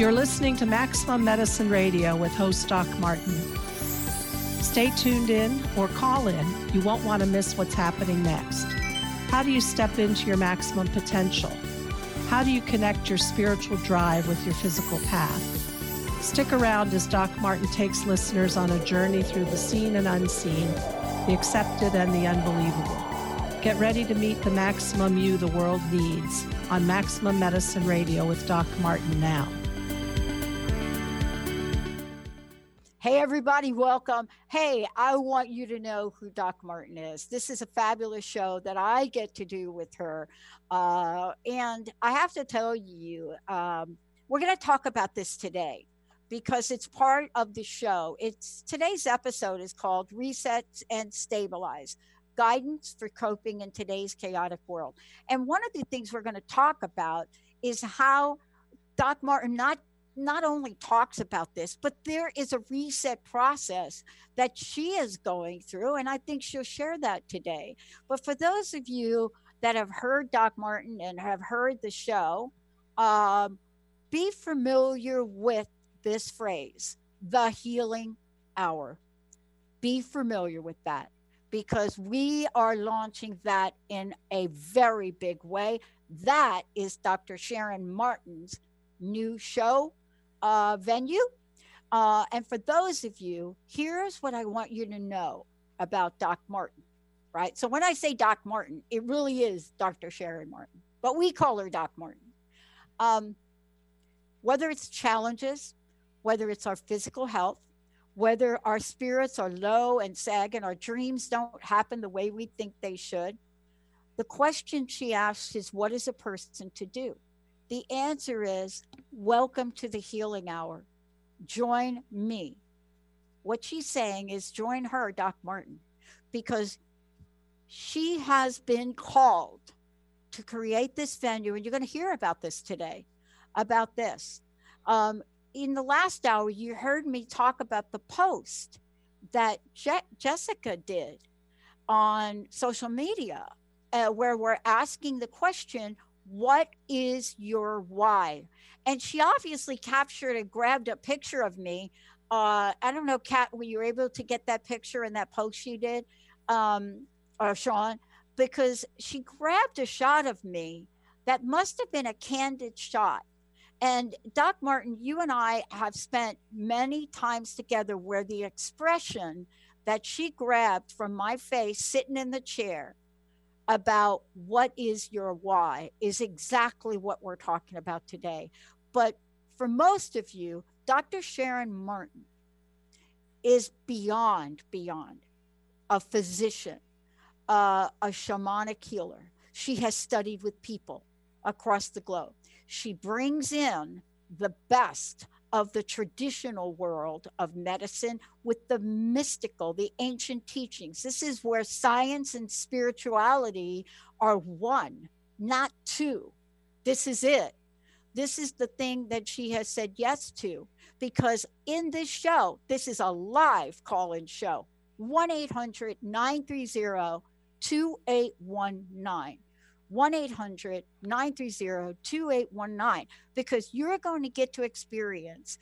You're listening to Maximum Medicine Radio with host Doc Martin. Stay tuned in or call in. You won't want to miss what's happening next. How do you step into your maximum potential? How do you connect your spiritual drive with your physical path? Stick around as Doc Martin takes listeners on a journey through the seen and unseen, the accepted and the unbelievable. Get ready to meet the maximum you the world needs on Maximum Medicine Radio with Doc Martin now. Hey, everybody, welcome. Hey, I want you to know who Doc Martin is. This is a fabulous show that I get to do with her. And I have to tell you, we're going to talk about this today because it's part of the show. Today's episode is called Reset and Stabilize, Guidance for Coping in Today's Chaotic World. And one of the things we're going to talk about is how Doc Martin not only talks about this, but there is a reset process that she is going through. And I think she'll share that today. But for those of you that have heard Doc Martin and have heard the show, be familiar with this phrase, the healing hour. Be familiar with that because we are launching that in a very big way. That is Dr. Sharon Martin's new show. Venue. And for those of you, here's what I want you to know about Doc Martin, right? So when I say Doc Martin, it really is Dr. Sharon Martin, but we call her Doc Martin. Whether it's challenges, whether it's our physical health, whether our spirits are low and sagging, our dreams don't happen the way we think they should, the question she asks is, what is a person to do? The answer is, welcome to the healing hour. Join me. What she's saying is join her, Doc Martin, because she has been called to create this venue. And you're going to hear about this today, about this. In the last hour, you heard me talk about the post that Jessica did on social media, where we're asking the question, what is your why? And she obviously captured and grabbed a picture of me. I don't know, Kat, were you able to get that picture in that post you did, or Sean? Because she grabbed a shot of me that must have been a candid shot. And Doc Martin, you and I have spent many times together where the expression that she grabbed from my face sitting in the chair about what is your why is exactly what we're talking about today. But for most of you, Dr. Sharon Martin is beyond a physician, a shamanic healer. She has studied with people across the globe. She brings in the best of the traditional world of medicine with the mystical, the ancient teachings. This is where science and spirituality are one, not two. This is it. This is the thing that she has said yes to, because in this show, this is a live call-in show, 1-800-930-2819. 1-800-930-2819, because you're going to get to experience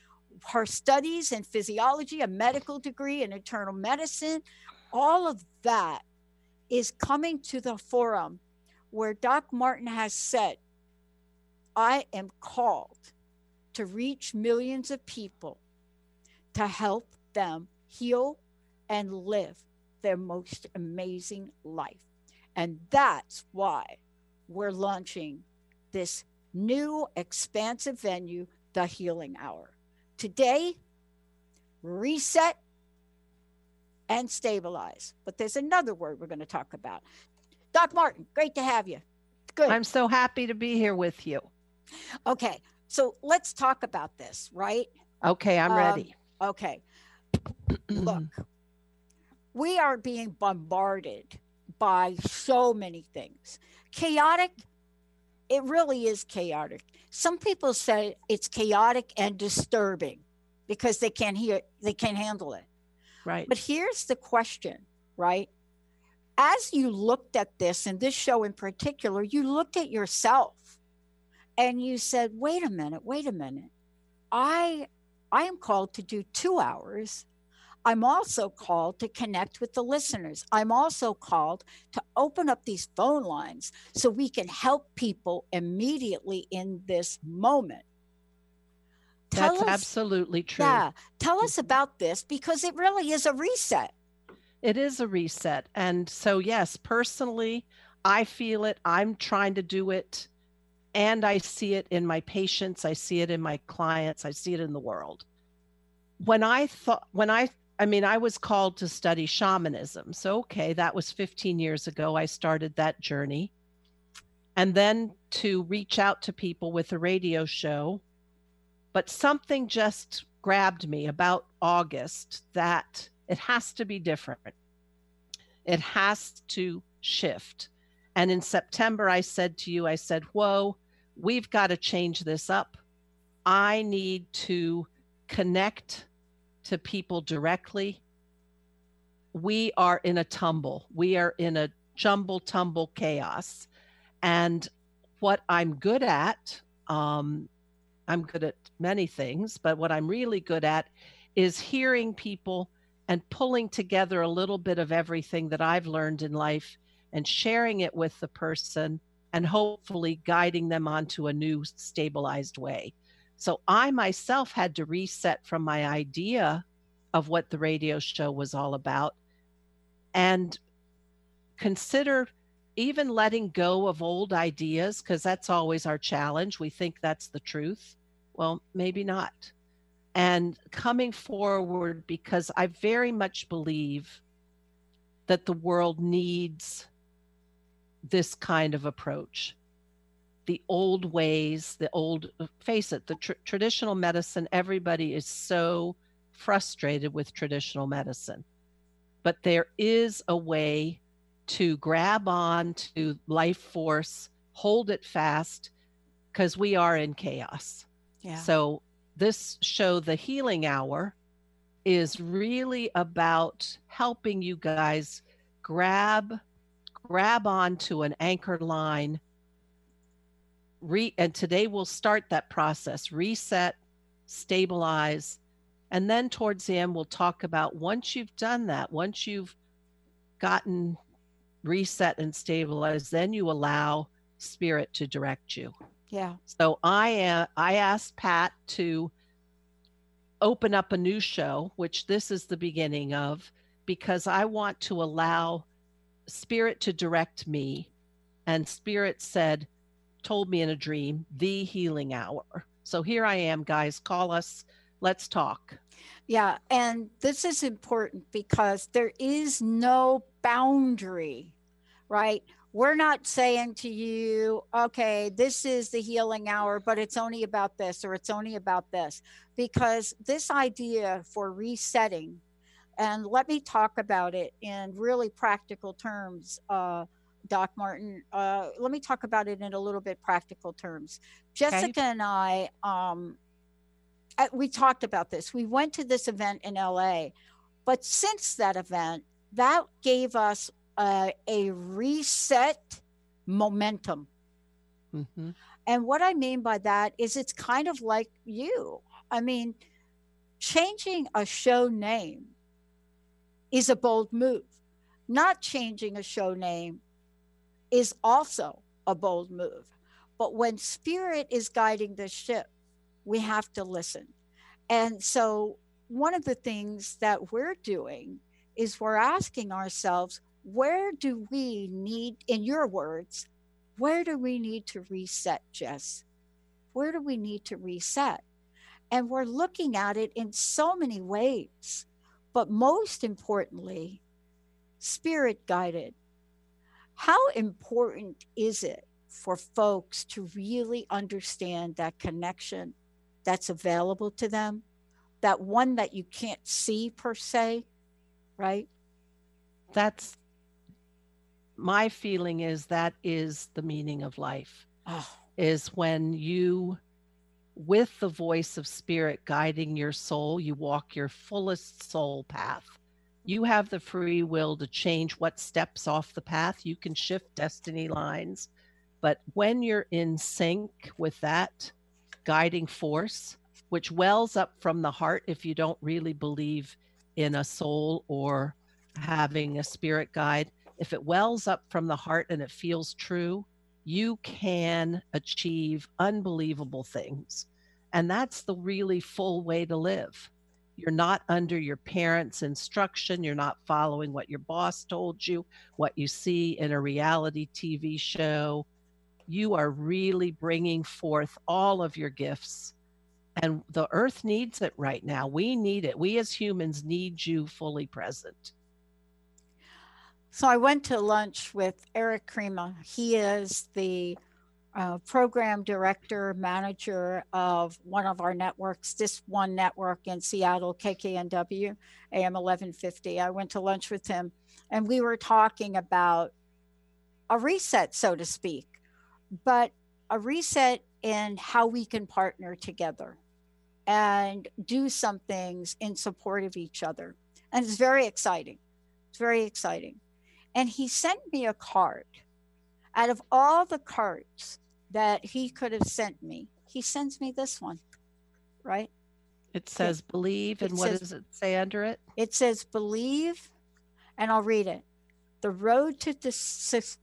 her studies in physiology, a medical degree in internal medicine. All of that is coming to the forum where Doc Martin has said, I am called to reach millions of people to help them heal and live their most amazing life. And that's why we're launching this new expansive venue, The Healing Hour. Today, reset and stabilize. But there's another word we're going to talk about. Doc Martin, great to have you. Good. I'm so happy to be here with you. Okay, so let's talk about this, right? Okay, I'm ready. Okay. Look, we are being bombarded by so many things. Chaotic, it really is chaotic. Some people say it's chaotic and disturbing because they can't handle it. Right. But here's the question, right? As you looked at this, and this show in particular, you looked at yourself and you said, wait a minute, I am called to do 2 hours. I'm also called to connect with the listeners. I'm also called to open up these phone lines so we can help people immediately in this moment. That's absolutely true. Yeah. Tell us about this, because it really is a reset. It is a reset. And so, yes, personally, I feel it. I'm trying to do it. And I see it in my patients. I see it in my clients. I see it in the world. When I was called to study shamanism. So, okay, that was 15 years ago. I started that journey. And then to reach out to people with a radio show. But something just grabbed me about August that it has to be different. It has to shift. And in September, I said to you, whoa, we've got to change this up. I need to connect to people directly. We are in a tumble. We are in a jumble, tumble chaos. And what I'm good at, I'm good at many things, but what I'm really good at is hearing people and pulling together a little bit of everything that I've learned in life and sharing it with the person and hopefully guiding them onto a new stabilized way. So I myself had to reset from my idea of what the radio show was all about and consider even letting go of old ideas, because that's always our challenge. We think that's the truth. Well, maybe not. And coming forward, because I very much believe that the world needs this kind of approach. The old ways, face it, the traditional medicine, everybody is so frustrated with traditional medicine. But there is a way to grab on to life force, hold it fast, because we are in chaos. Yeah. So this show, The Healing Hour, is really about helping you guys grab onto an anchor line. And today we'll start that process, reset, stabilize, and then towards the end, we'll talk about once you've done that, once you've gotten reset and stabilized, then you allow spirit to direct you. Yeah. So I asked Pat to open up a new show, which this is the beginning of, because I want to allow spirit to direct me. And spirit told me in a dream, The Healing Hour. So here I am, guys, call us, let's talk. Yeah. And this is important because there is no boundary, right? We're not saying to you, okay, this is the healing hour, but it's only about this or it's only about this, because this idea for resetting, and let me talk about it in really practical terms, Doc Martin, let me talk about it in a little bit practical terms. Jessica and I, we talked about this. We went to this event in LA, but since that event, that gave us a reset momentum. Mm-hmm. And what I mean by that is it's kind of like you. I mean, changing a show name is a bold move. Not changing a show name is also a bold move. But when spirit is guiding the ship, we have to listen. And so one of the things that we're doing is we're asking ourselves, where do we need, in your words, where do we need to reset, Jess? Where do we need to reset? And we're looking at it in so many ways, but most importantly, spirit guided. How important is it for folks to really understand that connection that's available to them, that one that you can't see per se, right? That's my feeling, is that is the meaning of life, is when you, with the voice of spirit guiding your soul, you walk your fullest soul path. You have the free will to change what steps off the path. You can shift destiny lines. But when you're in sync with that guiding force, which wells up from the heart if you don't really believe in a soul or having a spirit guide. If it wells up from the heart and it feels true, you can achieve unbelievable things. And that's the really full way to live. You're not under your parents' instruction. You're not following what your boss told you, what you see in a reality TV show. You are really bringing forth all of your gifts. And the earth needs it right now. We need it. We as humans need you fully present. So I went to lunch with Eric Crema. He is the program director, manager of one of our networks, this one network in Seattle, KKNW, AM 1150. I went to lunch with him and we were talking about a reset, so to speak, but a reset in how we can partner together and do some things in support of each other. And it's very exciting. It's very exciting. And he sent me a card. Out of all the cards that he could have sent me, he sends me this one, right? It says believe, and what does it say under it? It says believe, and I'll read it. The road to success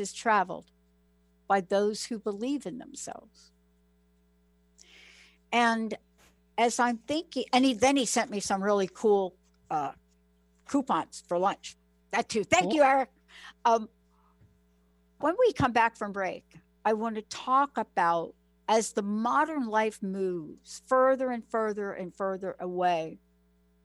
is traveled by those who believe in themselves. And as I'm thinking, and he sent me some really cool coupons for lunch. That too. Thank you, Eric. When we come back from break, I want to talk about, as the modern life moves further and further and further away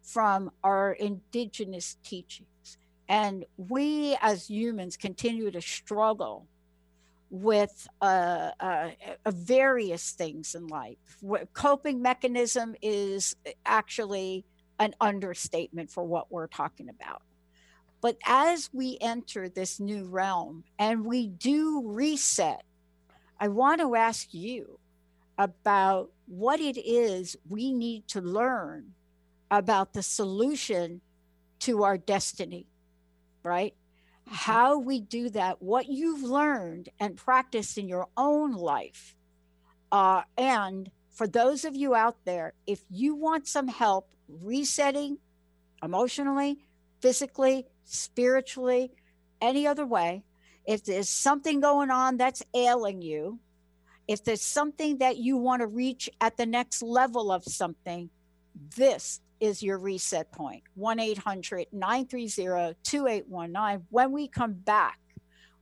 from our indigenous teachings, and we as humans continue to struggle with various things in life. Coping mechanism is actually an understatement for what we're talking about. But as we enter this new realm and we do reset, I want to ask you about what it is we need to learn about the solution to our destiny, right? Mm-hmm. How we do that, what you've learned and practiced in your own life. And for those of you out there, if you want some help resetting emotionally, physically, spiritually, any other way, if there's something going on that's ailing you, if there's something that you want to reach at the next level of something, this is your reset point. 1-800-930-2819. When we come back,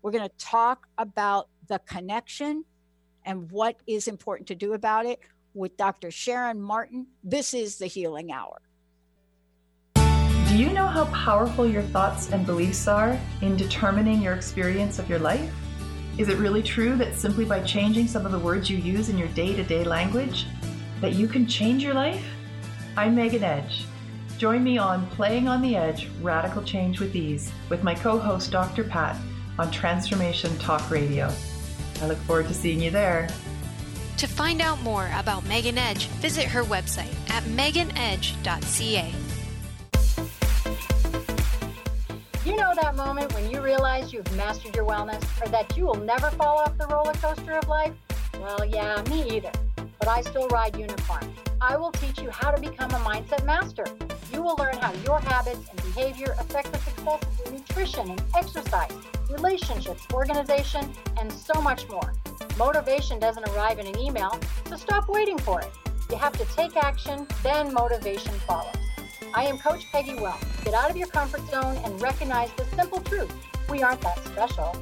we're going to talk about the connection and what is important to do about it with Dr. Sharon Martin. This is The Healing Hour. Do you know how powerful your thoughts and beliefs are in determining your experience of your life? Is it really true that simply by changing some of the words you use in your day-to-day language, that you can change your life? I'm Megan Edge. Join me on Playing on the Edge Radical Change with Ease with my co-host Dr. Pat on Transformation Talk Radio. I look forward to seeing you there. To find out more about Megan Edge, visit her website at meganedge.ca. You know that moment when you realize you've mastered your wellness or that you will never fall off the roller coaster of life? Well, yeah, me either. But I still ride unicorn. I will teach you how to become a mindset master. You will learn how your habits and behavior affect the success of your nutrition and exercise, relationships, organization, and so much more. Motivation doesn't arrive in an email, so stop waiting for it. You have to take action, then motivation follows. I am Coach Peggy Wells. Get out of your comfort zone and recognize the simple truth. We aren't that special.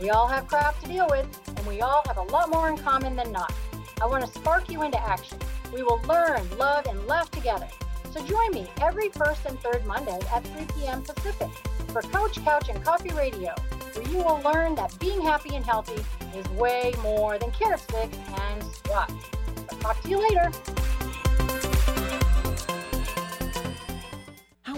We all have crap to deal with, and we all have a lot more in common than not. I want to spark you into action. We will learn, love, and laugh together. So join me every first and third Monday at 3 p.m. Pacific for Coach Couch and Coffee Radio, where you will learn that being happy and healthy is way more than carrot sticks and squats. I'll talk to you later. How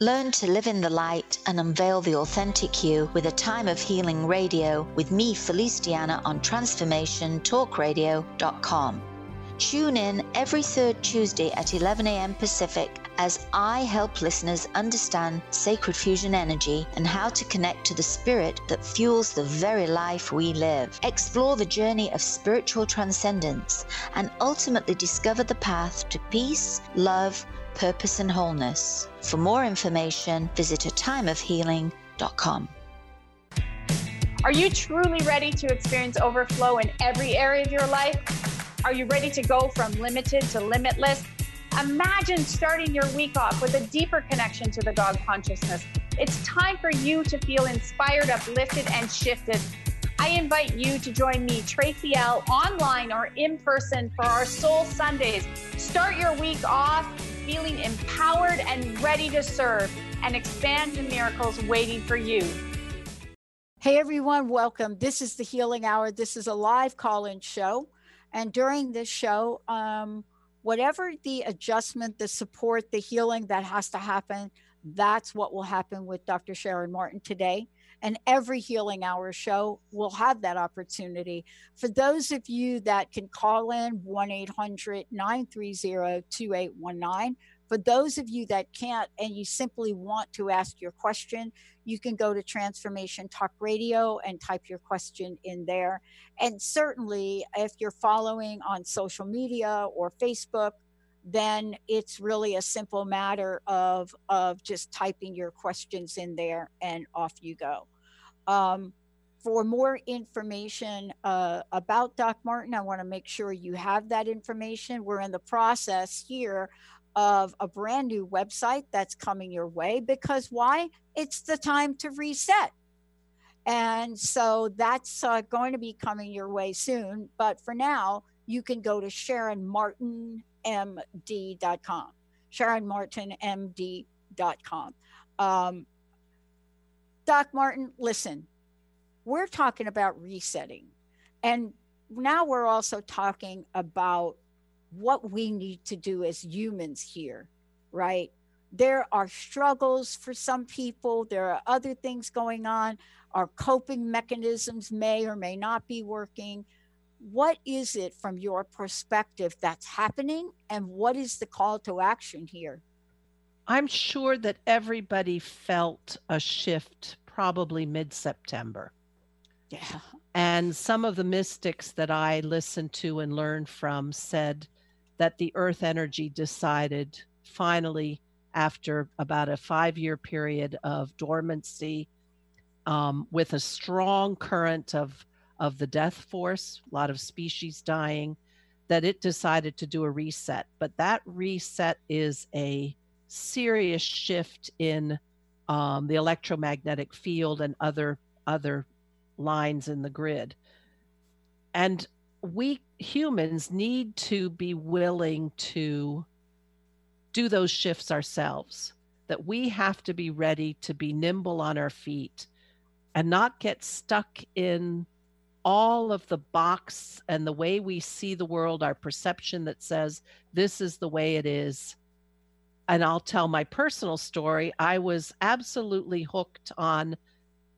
Learn to live in the light and unveil the authentic you with A Time of Healing Radio with me, Felice Diana, on TransformationTalkRadio.com. Tune in every third Tuesday at 11 a.m. Pacific as I help listeners understand sacred fusion energy and how to connect to the spirit that fuels the very life we live. Explore the journey of spiritual transcendence and ultimately discover the path to peace, love, purpose, and wholeness. For more information, visit atimeofhealing.com. Are you truly ready to experience overflow in every area of your life? Are you ready to go from limited to limitless? Imagine starting your week off with a deeper connection to the God consciousness. It's time for you to feel inspired, uplifted, and shifted. I invite you to join me, Tracy L, online or in person for our Soul Sundays. Start your week off feeling empowered and ready to serve and expand the miracles waiting for you. Hey everyone, welcome. This is The Healing Hour. This is a live call-in show. And during this show, whatever the adjustment, the support, the healing that has to happen, that's what will happen with Dr. Sharon Martin today. And every Healing Hour show will have that opportunity. For those of you that can call in, 1-800-930-2819. For those of you that can't and you simply want to ask your question, you can go to Transformation Talk Radio and type your question in there. And certainly, if you're following on social media or Facebook, then it's really a simple matter of just typing your questions in there and off you go. For more information about Doc Martin, I want to make sure you have that information. We're in the process here of a brand new website that's coming your way, because why? It's the time to reset. And so that's going to be coming your way soon. But for now, you can go to SharonMartinMD.com, SharonMartinMD.com. Doc Martin, listen, we're talking about resetting. And now we're also talking about what we need to do as humans here, right? There are struggles for some people. There are other things going on. Our coping mechanisms may or may not be working. What is it from your perspective that's happening? And what is the call to action here? I'm sure that everybody felt a shift probably mid-September. Yeah. And some of the mystics that I listened to and learned from said that the earth energy decided finally, after about a 5-year period of dormancy, with a strong current of the death force, a lot of species dying, that it decided to do a reset. But that reset is a serious shift in the electromagnetic field and other lines in the grid. And we humans need to be willing to do those shifts ourselves, that we have to be ready to be nimble on our feet and not get stuck in all of the box and the way we see the world, our perception that says, this is the way it is. And I'll tell my personal story. I was absolutely hooked on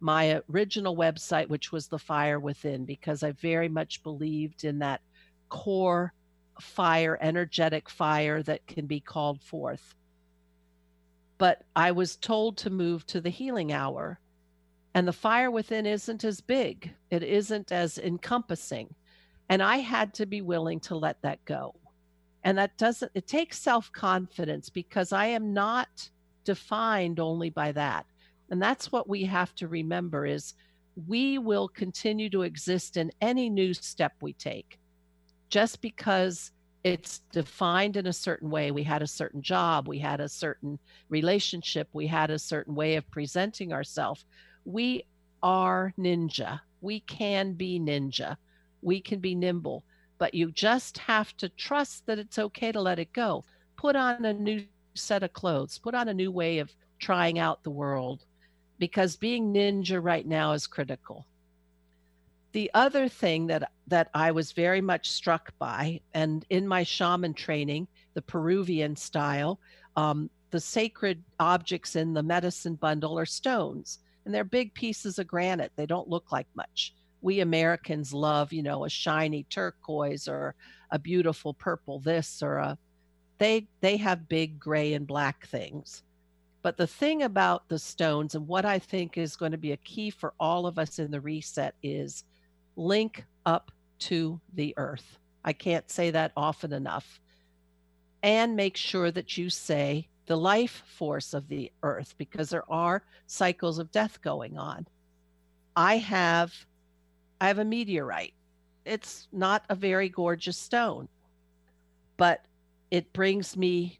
my original website, which was The Fire Within, because I very much believed in that core fire, energetic fire that can be called forth. But I was told to move to The Healing Hour, and The Fire Within isn't as big. It isn't as encompassing. And I had to be willing to let that go. And it takes self-confidence, because I am not defined only by that. And that's what we have to remember, is we will continue to exist in any new step we take. Just because it's defined in a certain way, we had a certain job, we had a certain relationship, we had a certain way of presenting ourselves. We are ninja. We can be ninja. We can be nimble. But you just have to trust that it's okay to let it go. put on a new set of clothes, put on a new way of trying out the world, because being ninja right now is critical. The other thing that I was very much struck by, and in my shaman training, the Peruvian style, the sacred objects in the medicine bundle are stones, and they're big pieces of granite. They don't look like much. We Americans love, a shiny turquoise or a beautiful purple this or they have big gray and black things. But the thing about the stones, and what I think is going to be a key for all of us in the reset, is link up to the earth. I can't say that often enough. And make sure that you say the life force of the earth, because there are cycles of death going on. I have a meteorite. It's not a very gorgeous stone, but it brings me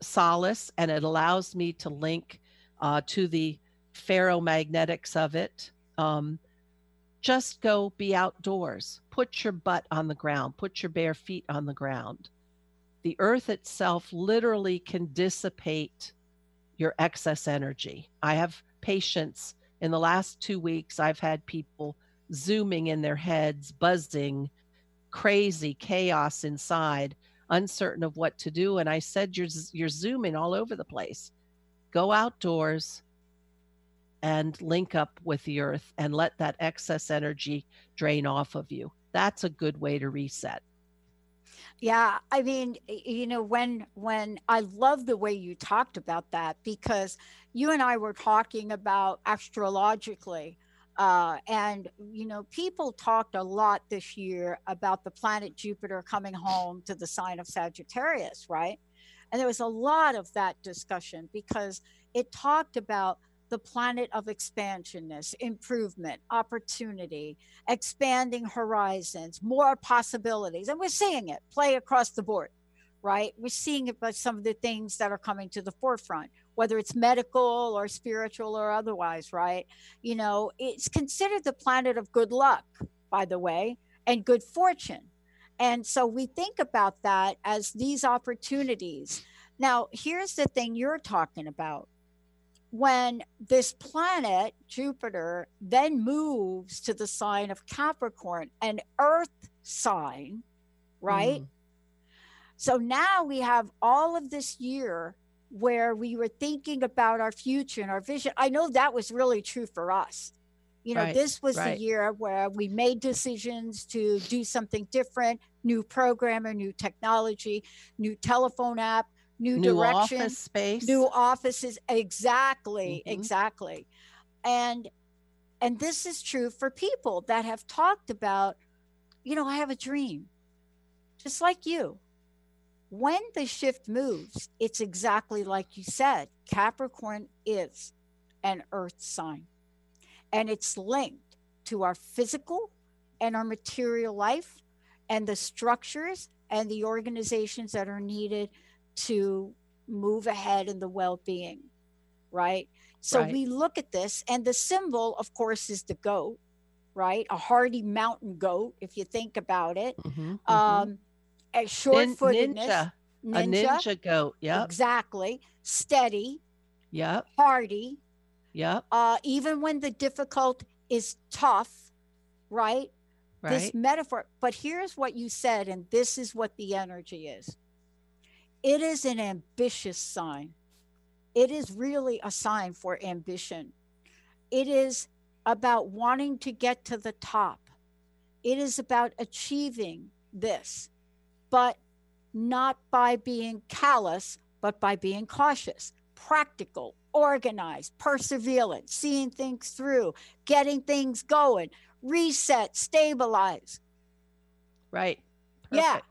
solace, and it allows me to link to the ferromagnetics of it. Just go be outdoors. Put your butt on the ground. Put your bare feet on the ground. The earth itself literally can dissipate your excess energy. I have patients in the last 2 weeks. I've had people zooming in their heads, buzzing, crazy chaos inside, uncertain of what to do. And I said, you're zooming all over the place. Go outdoors and link up with the earth and let that excess energy drain off of you. That's a good way to reset. Yeah. I mean, when I love the way you talked about that, because you and I were talking about astrologically, and, people talked a lot this year about the planet Jupiter coming home to the sign of Sagittarius, right? And there was a lot of that discussion because it talked about the planet of expansionness, improvement, opportunity, expanding horizons, more possibilities. And we're seeing it play across the board, right? We're seeing it by some of the things that are coming to the forefront, whether it's medical or spiritual or otherwise, right? It's considered the planet of good luck, by the way, and good fortune. And so we think about that as these opportunities. Now, here's the thing you're talking about. When this planet, Jupiter, then moves to the sign of Capricorn, an earth sign, right? Mm. So now we have all of this year where we were thinking about our future and our vision. I know that was really true for us. Right, this was the year where we made decisions to do something different, new programmer, new technology, new telephone app, new direction, office space, new offices. Exactly. Mm-hmm. Exactly. And this is true for people that have talked about, I have a dream just like you. When the shift moves, it's exactly like you said. Capricorn is an earth sign, and it's linked to our physical and our material life and the structures and the organizations that are needed to move ahead in the well-being, right? So we look at this, and the symbol, of course, is the goat, right? A hardy mountain goat, if you think about it. Mm-hmm. A short-footedness. A ninja goat, yeah. Exactly. Steady. Yeah. Hardy. Yeah. Even when the difficult is tough, right? Right. This metaphor. But here's what you said, and this is what the energy is. It is an ambitious sign. It is really a sign for ambition. It is about wanting to get to the top. It is about achieving this, but not by being callous, but by being cautious, practical, organized, perseverant, seeing things through, getting things going, reset, stabilize. Right. Perfect.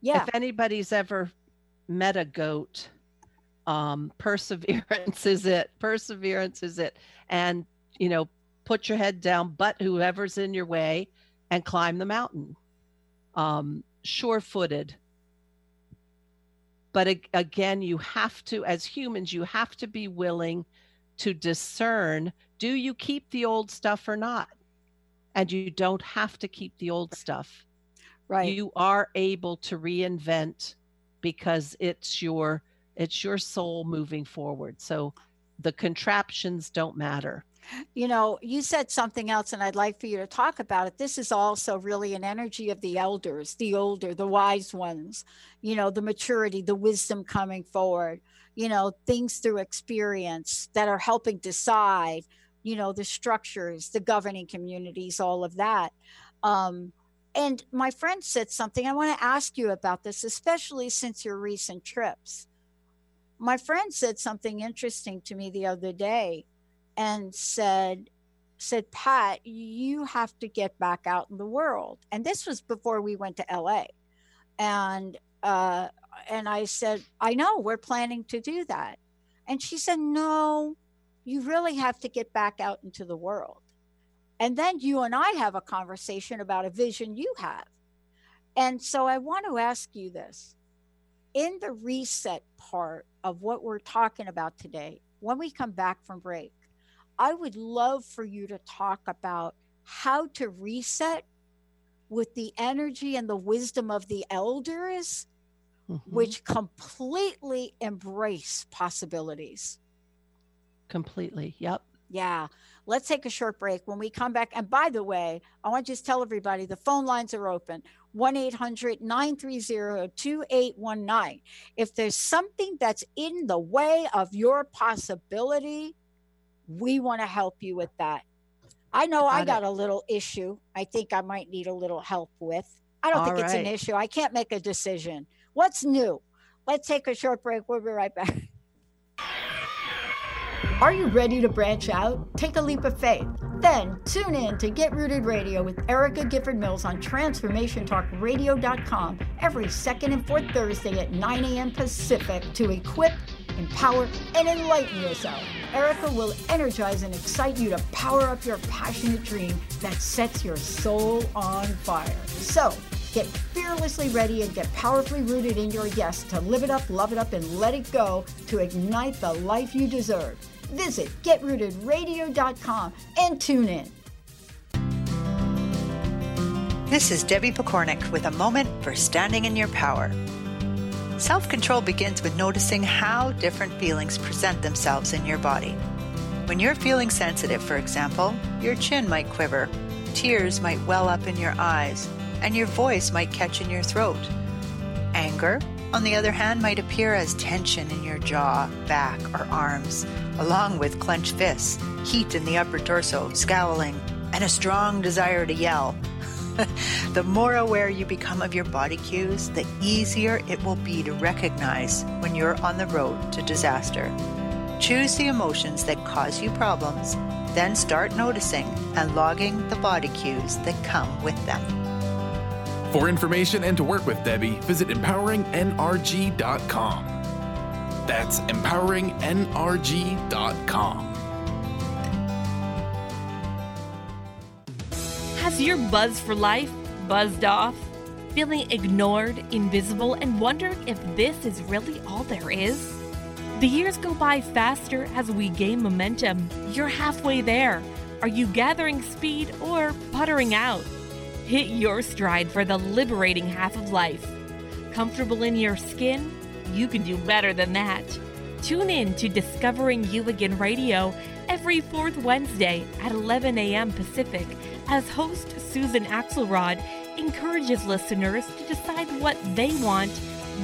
Yeah. If anybody's ever met a goat, perseverance is it. Perseverance is it. And, put your head down, butt whoever's in your way, and climb the mountain. Sure-footed. But again, you have to, as humans, you have to be willing to discern, do you keep the old stuff or not? And you don't have to keep the old stuff. Right. You are able to reinvent because it's your soul moving forward. So the contraptions don't matter. You know, you said something else, and I'd like for you to talk about it. This is also really an energy of the elders, the older, the wise ones, you know, the maturity, the wisdom coming forward, you know, things through experience that are helping decide, you know, the structures, the governing communities, all of that. And my friend said something. I want to ask you about this, especially since your recent trips. My friend said something interesting to me the other day and said, Pat, you have to get back out in the world. And this was before we went to LA. And I said, I know, we're planning to do that. And she said, no, you really have to get back out into the world. And then you and I have a conversation about a vision you have. And so I want to ask you this. In the reset part of what we're talking about today, when we come back from break, I would love for you to talk about how to reset with the energy and the wisdom of the elders, mm-hmm. which completely embrace possibilities. Completely. Yep. Yeah. Let's take a short break. When we come back, and by the way, I want to just tell everybody the phone lines are open, 1-800-930-2819. If there's something that's in the way of your possibility, we want to help you with that. I know I got a little issue. I think I might need a little help with. I don't think it's an issue. I can't make a decision. What's new? Let's take a short break. We'll be right back. Are you ready to branch out? Take a leap of faith. Then tune in to Get Rooted Radio with Erica Gifford Mills on TransformationTalkRadio.com every second and fourth Thursday at 9 a.m. Pacific to equip, empower, and enlighten yourself. Erica will energize and excite you to power up your passionate dream that sets your soul on fire. So get fearlessly ready and get powerfully rooted in your yes to live it up, love it up, and let it go to ignite the life you deserve. Visit GetRootedRadio.com and tune in. This is Debbie Pokornik with a moment for standing in your power. Self-control begins with noticing how different feelings present themselves in your body. When you're feeling sensitive, for example, your chin might quiver, tears might well up in your eyes, and your voice might catch in your throat. Anger, on the other hand, might appear as tension in your jaw, back, or arms, along with clenched fists, heat in the upper torso, scowling, and a strong desire to yell. The more aware you become of your body cues, the easier it will be to recognize when you're on the road to disaster. Choose the emotions that cause you problems, then start noticing and logging the body cues that come with them. For information and to work with Debbie, visit empoweringnrg.com. That's empoweringnrg.com. Has your buzz for life buzzed off? Feeling ignored, invisible, and wondering if this is really all there is? The years go by faster as we gain momentum. You're halfway there. Are you gathering speed or puttering out? Hit your stride for the liberating half of life. Comfortable in your skin? You can do better than that. Tune in to Discovering You Again Radio every fourth Wednesday at 11 a.m. Pacific as host Susan Axelrod encourages listeners to decide what they want,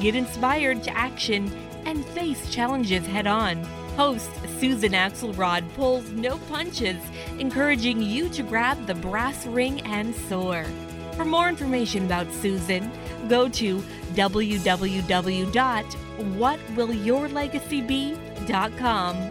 get inspired to action, and face challenges head on. Host Susan Axelrod pulls no punches, encouraging you to grab the brass ring and soar. For more information about Susan, go to www.whatwillyourlegacybe.com.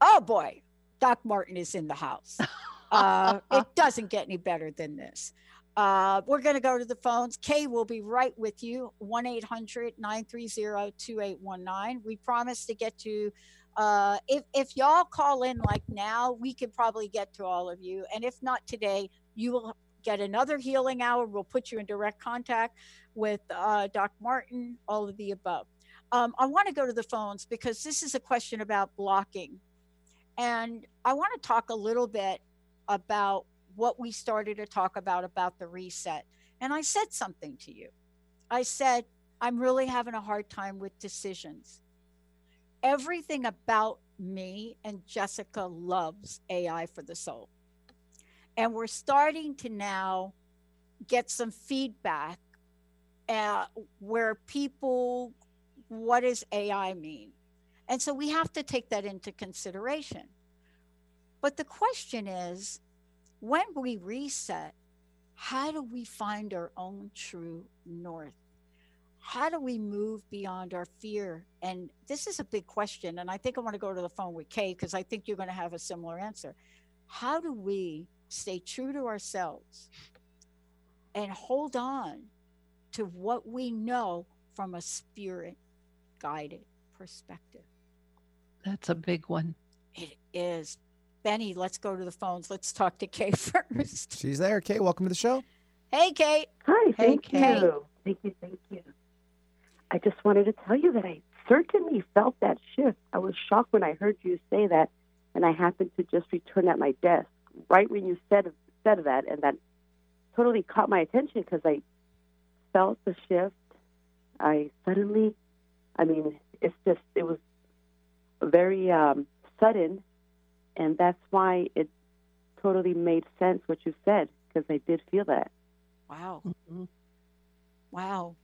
Oh boy, Doc Martin is in the house. It doesn't get any better than this. We're going to go to the phones. Kay will be right with you. 1-800-930-2819. We promise to get to, if y'all call in like now, we could probably get to all of you. And if not today, you will get another healing hour. We'll put you in direct contact with Doc Martin, all of the above. I want to go to the phones because this is a question about blocking. And I want to talk a little bit about what we started to talk about the reset. And I said something to you. I said, I'm really having a hard time with decisions. Everything about me and Jessica loves AI for the soul. And we're starting to now get some feedback where people, what does AI mean? And so we have to take that into consideration. But the question is, when we reset, how do we find our own true north? How do we move beyond our fear? And this is a big question. And I think I want to go to the phone with Kay because I think you're going to have a similar answer. How do we stay true to ourselves and hold on to what we know from a spirit-guided perspective? That's a big one. It is. Benny, let's go to the phones. Let's talk to Kay first. She's there. Kay, welcome to the show. Hey, Kay. Hi, thank you. Thank you. I just wanted to tell you that I certainly felt that shift. I was shocked when I heard you say that, and I happened to just return at my desk right when you said that, and that totally caught my attention because I felt the shift. It was very sudden, and that's why it totally made sense what you said, because I did feel that. Wow. Mm-hmm. Wow.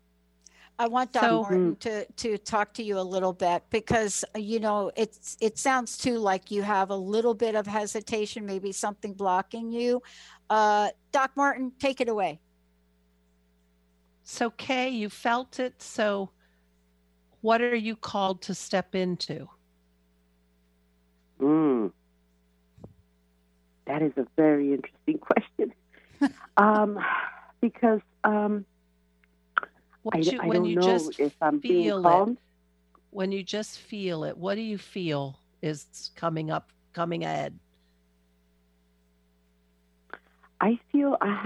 I want Don Martin to talk to you a little bit because, you know, it sounds too like you have a little bit of hesitation, maybe something blocking you. Doc Martin, take it away. So, Kay, you felt it. So what are you called to step into? That is a very interesting question. Because when you just feel it, what do you feel is coming ahead? I feel I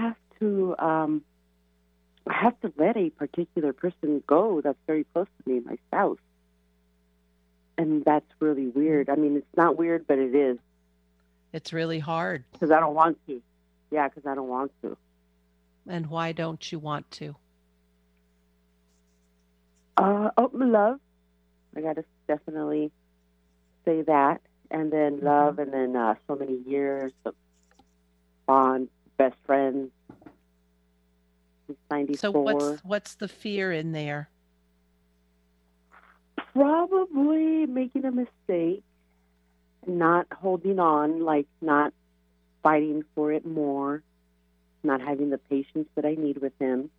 have to let a particular person go that's very close to me, my spouse. And that's really weird. I mean, it's not weird, but it is. It's really hard. Because I don't want to. Yeah, because I don't want to. And why don't you want to? Love. I got to definitely say that. And then love, and then so many years of bond, best friends. 94. So what's the fear in there? Probably making a mistake, not holding on, like not fighting for it more, not having the patience that I need with him,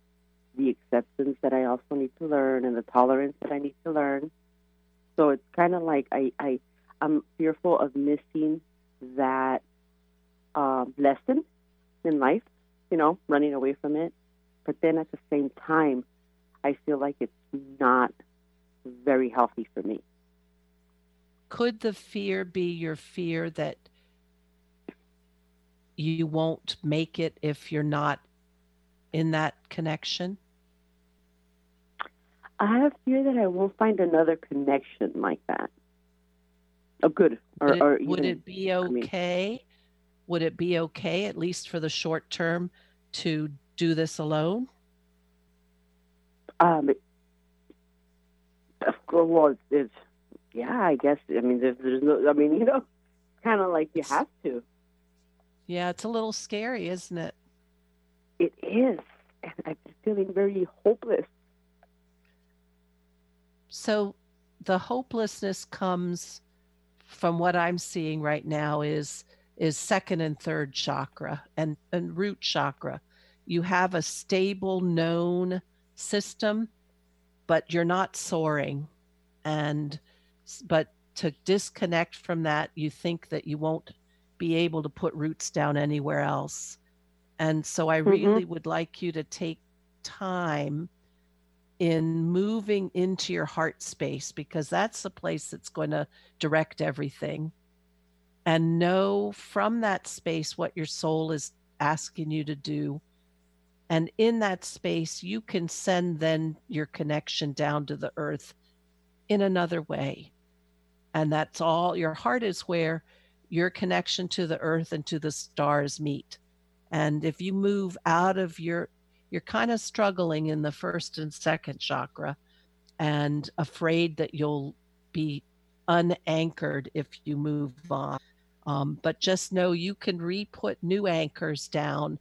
the acceptance that I also need to learn, and the tolerance that I need to learn. So it's kind of like I'm fearful of missing that lesson in life, you know, running away from it. But then at the same time, I feel like it's not very healthy for me. Could the fear be your fear that you won't make it if you're not in that connection? I have fear that I won't find another connection like that. Oh, good. Would it be okay? Would it be okay, at least for the short term, to do this alone? I guess. I mean, there's no. I mean, you know, kind of like you have to. Yeah, it's a little scary, isn't it? It is, and I'm feeling very hopeless. So, the hopelessness comes from what I'm seeing right now is second and third chakra and root chakra. You have a stable, known system, but you're not soaring. But to disconnect from that, you think that you won't be able to put roots down anywhere else. And so I really would like you to take time in moving into your heart space, because that's the place that's going to direct everything. And know from that space what your soul is asking you to do. And in that space, you can send then your connection down to the earth in another way. And that's all. Your heart is where your connection to the earth and to the stars meet. And if you move out of your, you're kind of struggling in the first and second chakra and afraid that you'll be unanchored if you move on. But just know you can re-put new anchors down,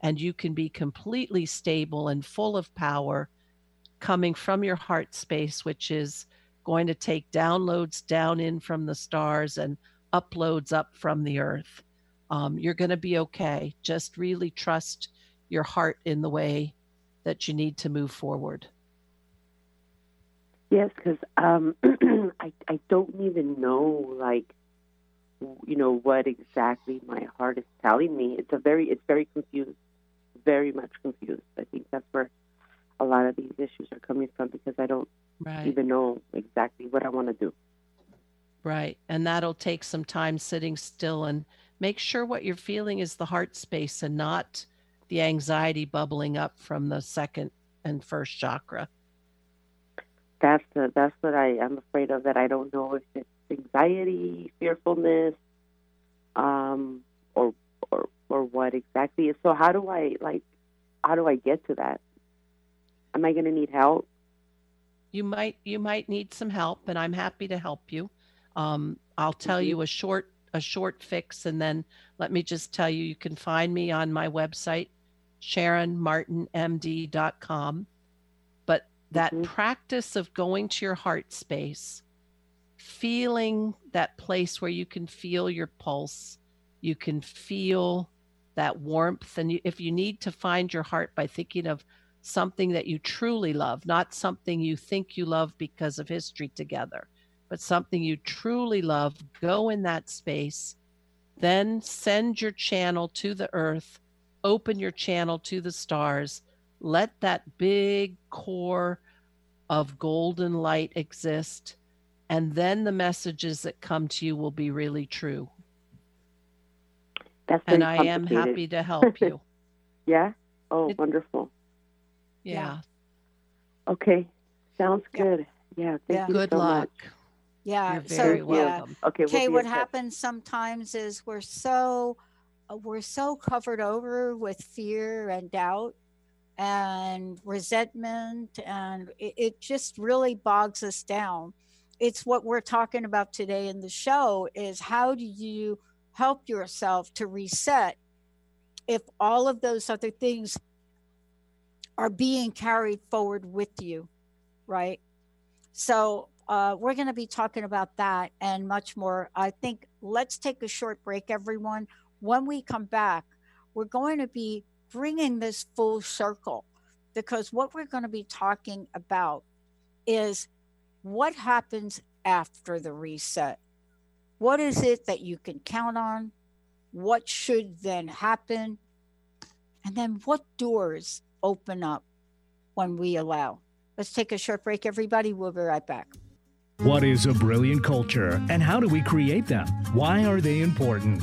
and you can be completely stable and full of power coming from your heart space, which is going to take downloads down in from the stars and uploads up from the earth. You're going to be okay. Just really trust your heart in the way that you need to move forward. Yes, because I don't even know, like, you know, what exactly my heart is telling me. It's very confused, very much confused. I think that's where a lot of these issues are coming from, because I don't even know exactly what I want to do. Right, and that'll take some time sitting still, and make sure what you're feeling is the heart space and not the anxiety bubbling up from the second and first chakra. That's what I'm afraid of, that I don't know if it's anxiety, fearfulness, or what exactly. So how do I get to that? Am I going to need help? You might need some help, and I'm happy to help you. I'll tell you a short fix, and then let me just tell you can find me on my website, SharonMartinMD.com. But that practice of going to your heart space, feeling that place where you can feel your pulse, you can feel that warmth. And if you need to find your heart by thinking of something that you truly love, not something you think you love because of history together, but something you truly love, go in that space, then send your channel to the earth, open your channel to the stars, let that big core of golden light exist, and then the messages that come to you will be really true. That's and I am happy to help you. Yeah? Oh, wonderful. Yeah. Okay. Sounds good. Yeah, thank you good so luck. Much. Yeah. You're very welcome. Okay. What happens sometimes is we're so covered over with fear and doubt and resentment, and it just really bogs us down. It's what we're talking about today in the show, is how do you help yourself to reset if all of those other things are being carried forward with you, right? So we're going to be talking about that and much more. I think let's take a short break, everyone. When we come back, we're going to be bringing this full circle, because what we're going to be talking about is what happens after the reset. What is it that you can count on? What should then happen? And then what doors open up when we allow? Let's take a short break, everybody. We'll be right back. What is a brilliant culture, and how do we create them? Why are they important?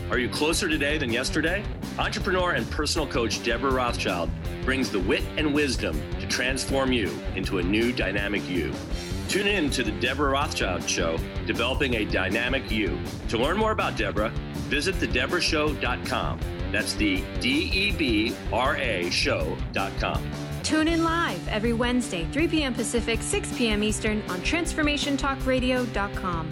Are you closer today than yesterday? Entrepreneur and personal coach Deborah Rothschild brings the wit and wisdom to transform you into a new dynamic you. Tune in to the Deborah Rothschild Show, Developing a Dynamic You. To learn more about Deborah, visit thedebrashow.com. That's the DEBRA show.com. Tune in live every Wednesday, 3 p.m. Pacific, 6 p.m. Eastern on transformationtalkradio.com.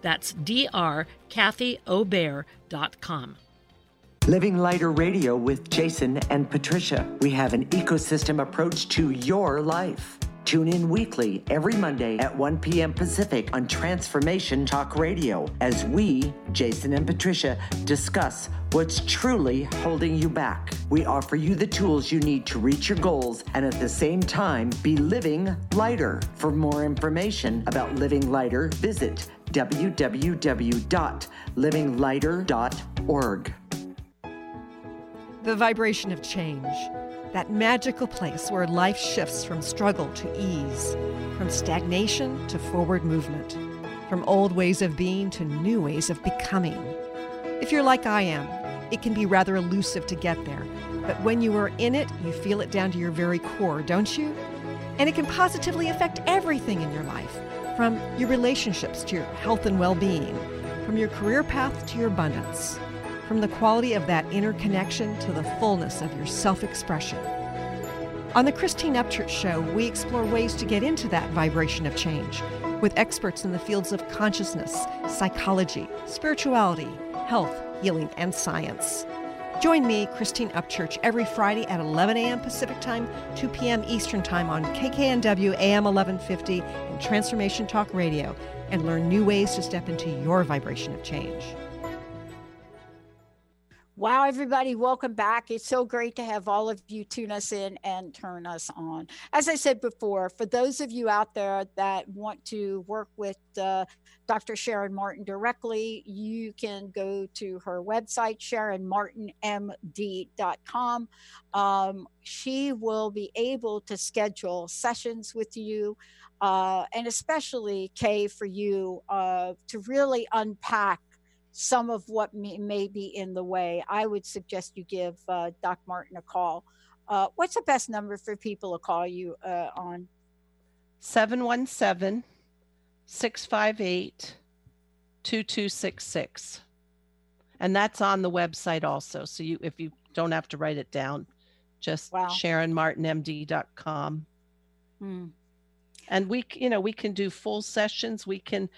That's drkathyobear.com. Living Lighter Radio with Jason and Patricia. We have an ecosystem approach to your life. Tune in weekly every Monday at 1 p.m. Pacific on Transformation Talk Radio as we, Jason and Patricia, discuss what's truly holding you back. We offer you the tools you need to reach your goals and at the same time be living lighter. For more information about Living Lighter, visit www.livinglighter.org. The vibration of change, that magical place where life shifts from struggle to ease, from stagnation to forward movement, from old ways of being to new ways of becoming. If you're like I am, it can be rather elusive to get there, but when you are in it, you feel it down to your very core, don't you? And it can positively affect everything in your life, from your relationships to your health and well-being, from your career path to your abundance, from the quality of that inner connection to the fullness of your self-expression. On the Christine Upchurch Show, we explore ways to get into that vibration of change with experts in the fields of consciousness, psychology, spirituality, health, healing, and science. Join me, Christine Upchurch, every Friday at 11 a.m. Pacific Time, 2 p.m. Eastern Time on KKNW AM 1150 and Transformation Talk Radio, and learn new ways to step into your vibration of change. Wow, everybody, welcome back. It's so great to have all of you tune us in and turn us on. As I said before, for those of you out there that want to work with Dr. Sharon Martin directly, you can go to her website, SharonMartinMD.com. She will be able to schedule sessions with you, and especially, Kay, for you to really unpack some of what may be in the way. I would suggest you give Doc Martin a call. What's the best number for people to call you on? 717-658-2266. And that's on the website also. So you, if you don't have to write it down, just SharonMartinMD.com. And we can do full sessions. We can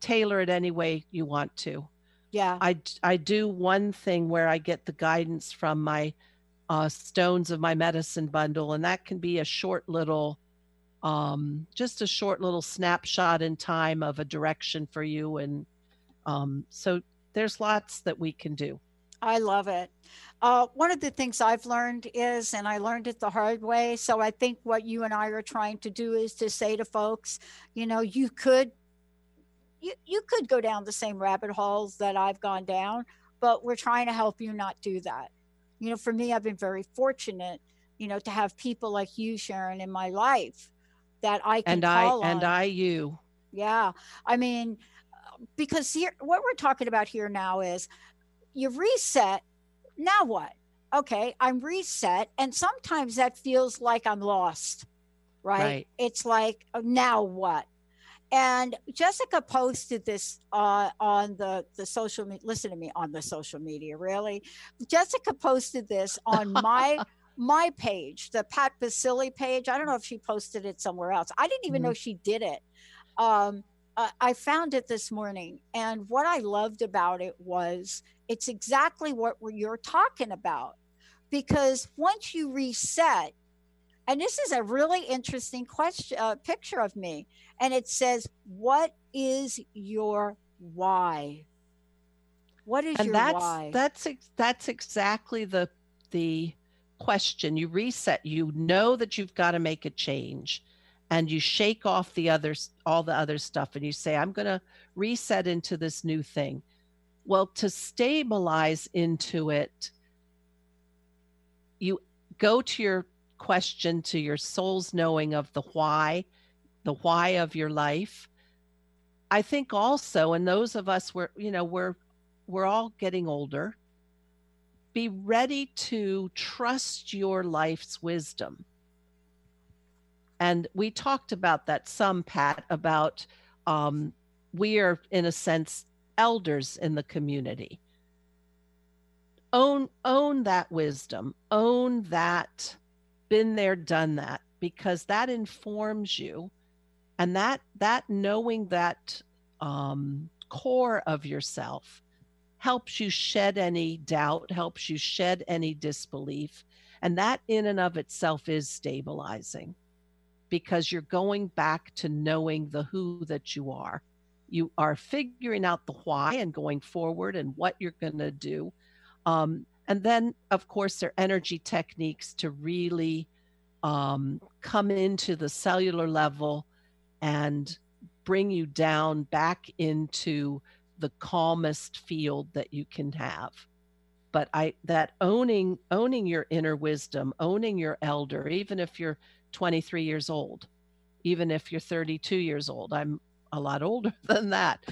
tailor it any way you want to. Yeah. I do one thing where I get the guidance from my stones of my medicine bundle, and that can be a short little snapshot in time of a direction for you, and so there's lots that we can do. I love it. One of the things I've learned is, and I learned it the hard way, so I think what you and I are trying to do is to say to folks, you could go down the same rabbit holes that I've gone down, but we're trying to help you not do that. For me, I've been very fortunate, to have people like you, Sharon, in my life that I can call on. Yeah. I mean, because here, what we're talking about here now is you reset. Now what? Okay. I'm reset. And sometimes that feels like I'm lost, right? It's like, now what? And Jessica posted this on the social media. Listen to me on the social media, really. Jessica posted this on my page, the Pat Basile page. I don't know if she posted it somewhere else. I didn't even know she did it. I found it this morning. And what I loved about it was it's exactly what you're talking about. Because once you reset, and this is a really interesting question, picture of me. And it says, what is your why? What is your why? That's exactly the question. You reset, you know that you've got to make a change, and you shake off all the other stuff. And you say, I'm going to reset into this new thing. Well, to stabilize into it, you go to your question, to your soul's knowing of the why of your life, I think also, and those of us were, you know, we're all getting older. Be ready to trust your life's wisdom. And we talked about that some, Pat, about we are, in a sense, elders in the community. Own that wisdom, own that, been there, done that, because that informs you. And that knowing that core of yourself helps you shed any doubt, helps you shed any disbelief. And that in and of itself is stabilizing, because you're going back to knowing the who that you are. You are figuring out the why and going forward and what you're going to do. And then, of course, there are energy techniques to really come into the cellular level and bring you down back into the calmest field that you can have. But that owning your inner wisdom, owning your elder, even if you're 23 years old, even if you're 32 years old, I'm a lot older than that,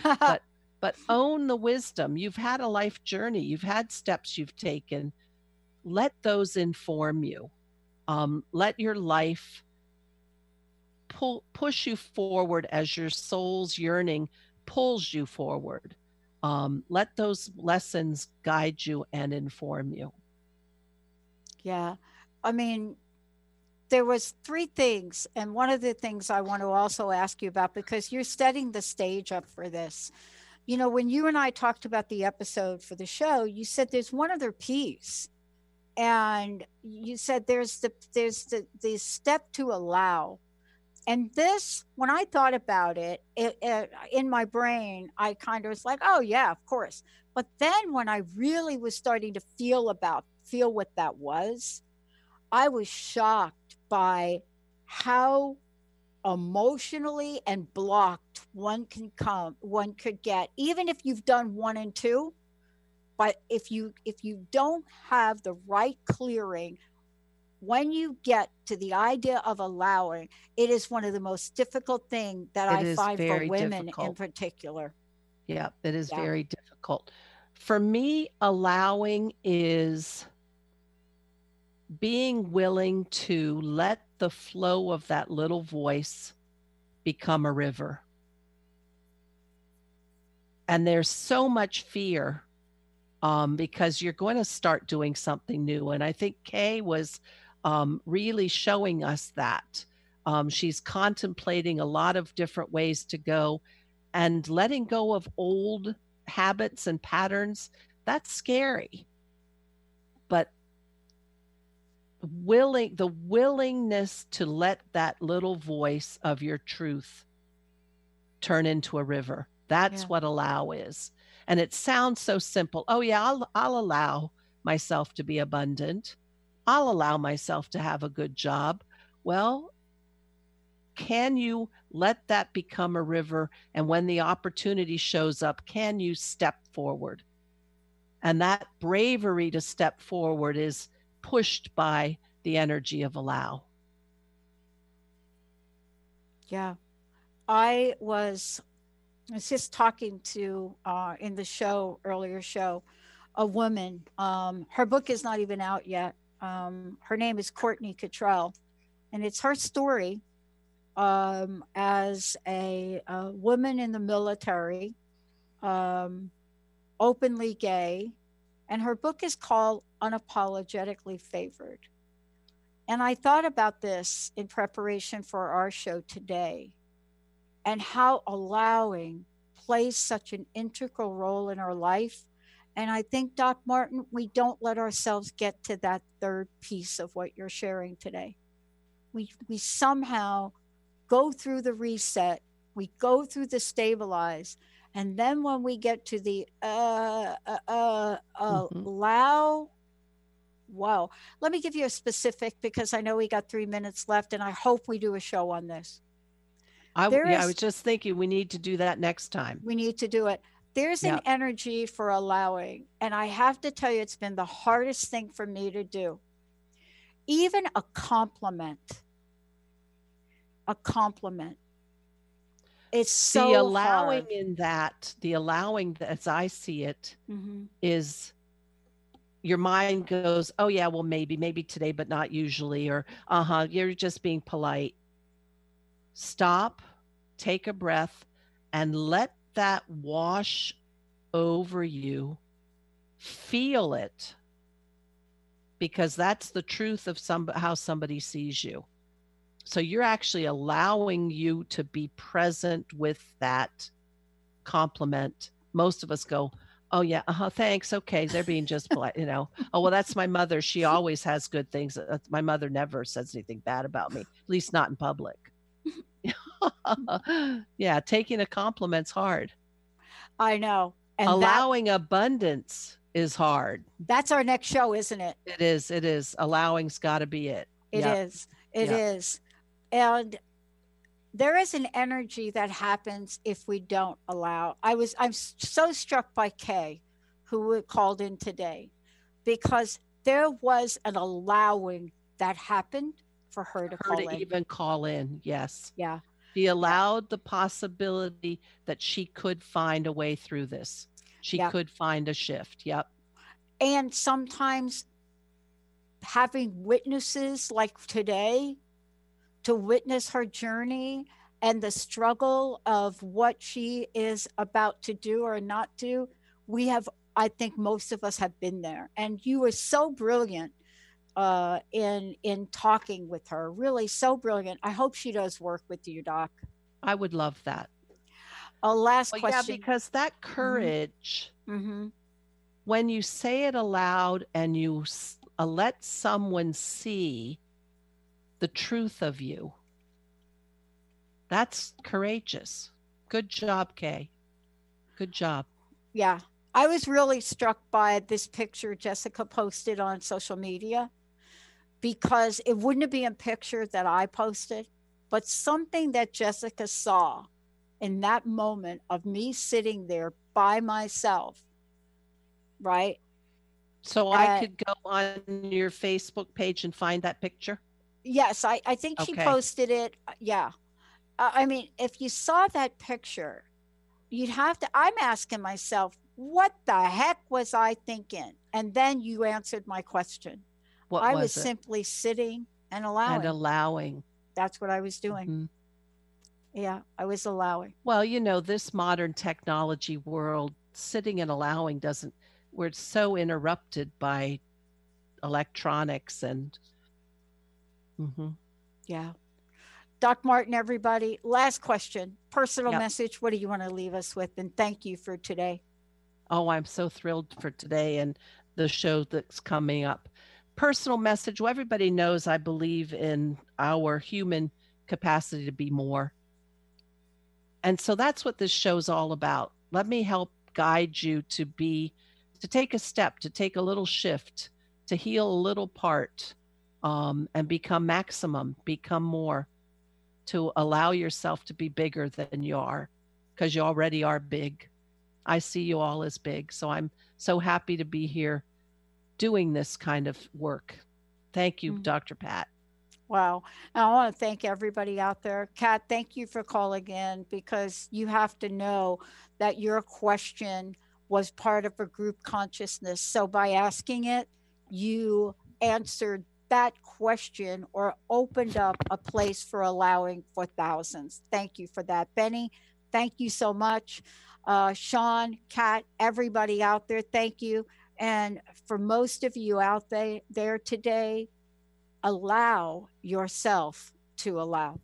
but own the wisdom. You've had a life journey. You've had steps you've taken. Let those inform you. Let your life push you forward as your soul's yearning pulls you forward. Let those lessons guide you and inform you. Yeah. I mean, there was three things. And one of the things I want to also ask you about, because you're setting the stage up for this. You know, when you and I talked about the episode for the show, you said there's one other piece. And you said there's the step to allow. And this, when I thought about it, in my brain, I kind of was like, oh, yeah, of course. But then when I really was starting to feel what that was, I was shocked by how emotionally and blocked one could get, even if you've done 1 and 2. But if you don't have the right clearing, when you get to the idea of allowing, it is one of the most difficult things that I find for women in particular. Yeah, it is very difficult. For me, allowing is being willing to let the flow of that little voice become a river. And there's so much fear because you're going to start doing something new. And I think Kay was really showing us that. She's contemplating a lot of different ways to go, and letting go of old habits and patterns. That's scary. But the willingness to let that little voice of your truth turn into a river. That's what allow is. And it sounds so simple. Oh yeah, I'll allow myself to be abundant. I'll allow myself to have a good job. Well, can you let that become a river? And when the opportunity shows up, can you step forward? And that bravery to step forward is pushed by the energy of allow. Yeah. I was just talking to, in the earlier show, a woman. Her book is not even out yet. Her name is Courtney Cottrell, and it's her story as a woman in the military, openly gay. And her book is called Unapologetically Favored. And I thought about this in preparation for our show today, and how allowing plays such an integral role in our life. And I think, Doc Martin, we don't let ourselves get to that third piece of what you're sharing today. We somehow go through the reset, we go through the stabilize, and then when we get to the allow, wow. Let me give you a specific, because I know we got 3 minutes left, and I hope we do a show on this. I was just thinking we need to do that next time. We need to do it. There's an energy for allowing. And I have to tell you, it's been the hardest thing for me to do. Even a compliment. It's the so allowing hard. In that, the allowing, as I see it, mm-hmm. is your mind goes, oh yeah, well maybe today, but not usually, or you're just being polite. Stop, take a breath, and let that wash over you. Feel it, because that's the truth of how somebody sees you. So you're actually allowing you to be present with that compliment. Most of us go, oh yeah, thanks, okay, they're being just polite, you know. Oh, well, that's my mother. She always has good things. My mother never says anything bad about me, at least not in public. Yeah, taking a compliment's hard. I know. And allowing abundance is hard. That's our next show, isn't it? It is. Allowing's got to be it. It is. And there is an energy that happens if we don't allow. I'm so struck by Kay, who called in today, because there was an allowing that happened for her to call in. Yes. Yeah. She allowed the possibility that she could find a way through this. She could find a shift. Yep. And sometimes having witnesses like today to witness her journey and the struggle of what she is about to do or not do, I think most of us have been there. And you were so brilliant in talking with her, really so brilliant. I hope she does work with you, Doc. I would love that. Last question. Yeah, because that courage, mm-hmm. when you say it aloud and you let someone see the truth of you, that's courageous. Good job, Kay. Good job. Yeah. I was really struck by this picture Jessica posted on social media, because it wouldn't have been a picture that I posted, but something that Jessica saw in that moment of me sitting there by myself, right? So I could go on your Facebook page and find that picture? Yes, I think she posted it. Yeah. I mean, if you saw that picture, I'm asking myself, what the heck was I thinking? And then you answered my question. What I was simply sitting and allowing. That's what I was doing. Mm-hmm. Yeah, I was allowing. Well, you know, this modern technology world, sitting and allowing we're so interrupted by electronics and mm-hmm. Yeah. Doc Martin, everybody, last question, personal message. What do you want to leave us with? And thank you for today. Oh, I'm so thrilled for today and the show that's coming up. Personal message. Well, everybody knows I believe in our human capacity to be more. And so that's what this show's all about. Let me help guide you to take a step, to take a little shift, to heal a little part. And become maximum, become more, to allow yourself to be bigger than you are, because you already are big. I see you all as big. So I'm so happy to be here doing this kind of work. Thank you, mm-hmm. Dr. Pat. Wow. And I want to thank everybody out there. Kat, thank you for calling in, because you have to know that your question was part of a group consciousness. So by asking it, you answered that question or opened up a place for allowing for thousands. Thank you for that, Benny. Thank you so much. Sean, Kat, everybody out there, thank you. And for most of you out there today, allow yourself to allow.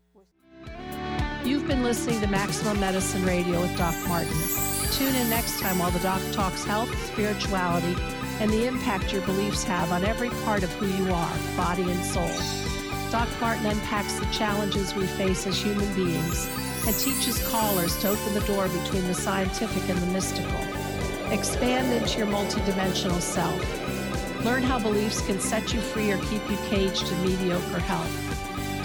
You've been listening to Maximum Medicine Radio with Doc Martin. Tune in next time while the doc talks health, spirituality, and the impact your beliefs have on every part of who you are, body and soul. Doc Martin unpacks the challenges we face as human beings and teaches callers to open the door between the scientific and the mystical. Expand into your multidimensional self. Learn how beliefs can set you free or keep you caged in mediocre health.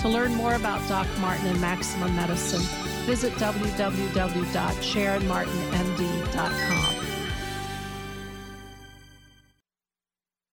To learn more about Doc Martin and Maximum Medicine, visit www.SharonMartinMD.com.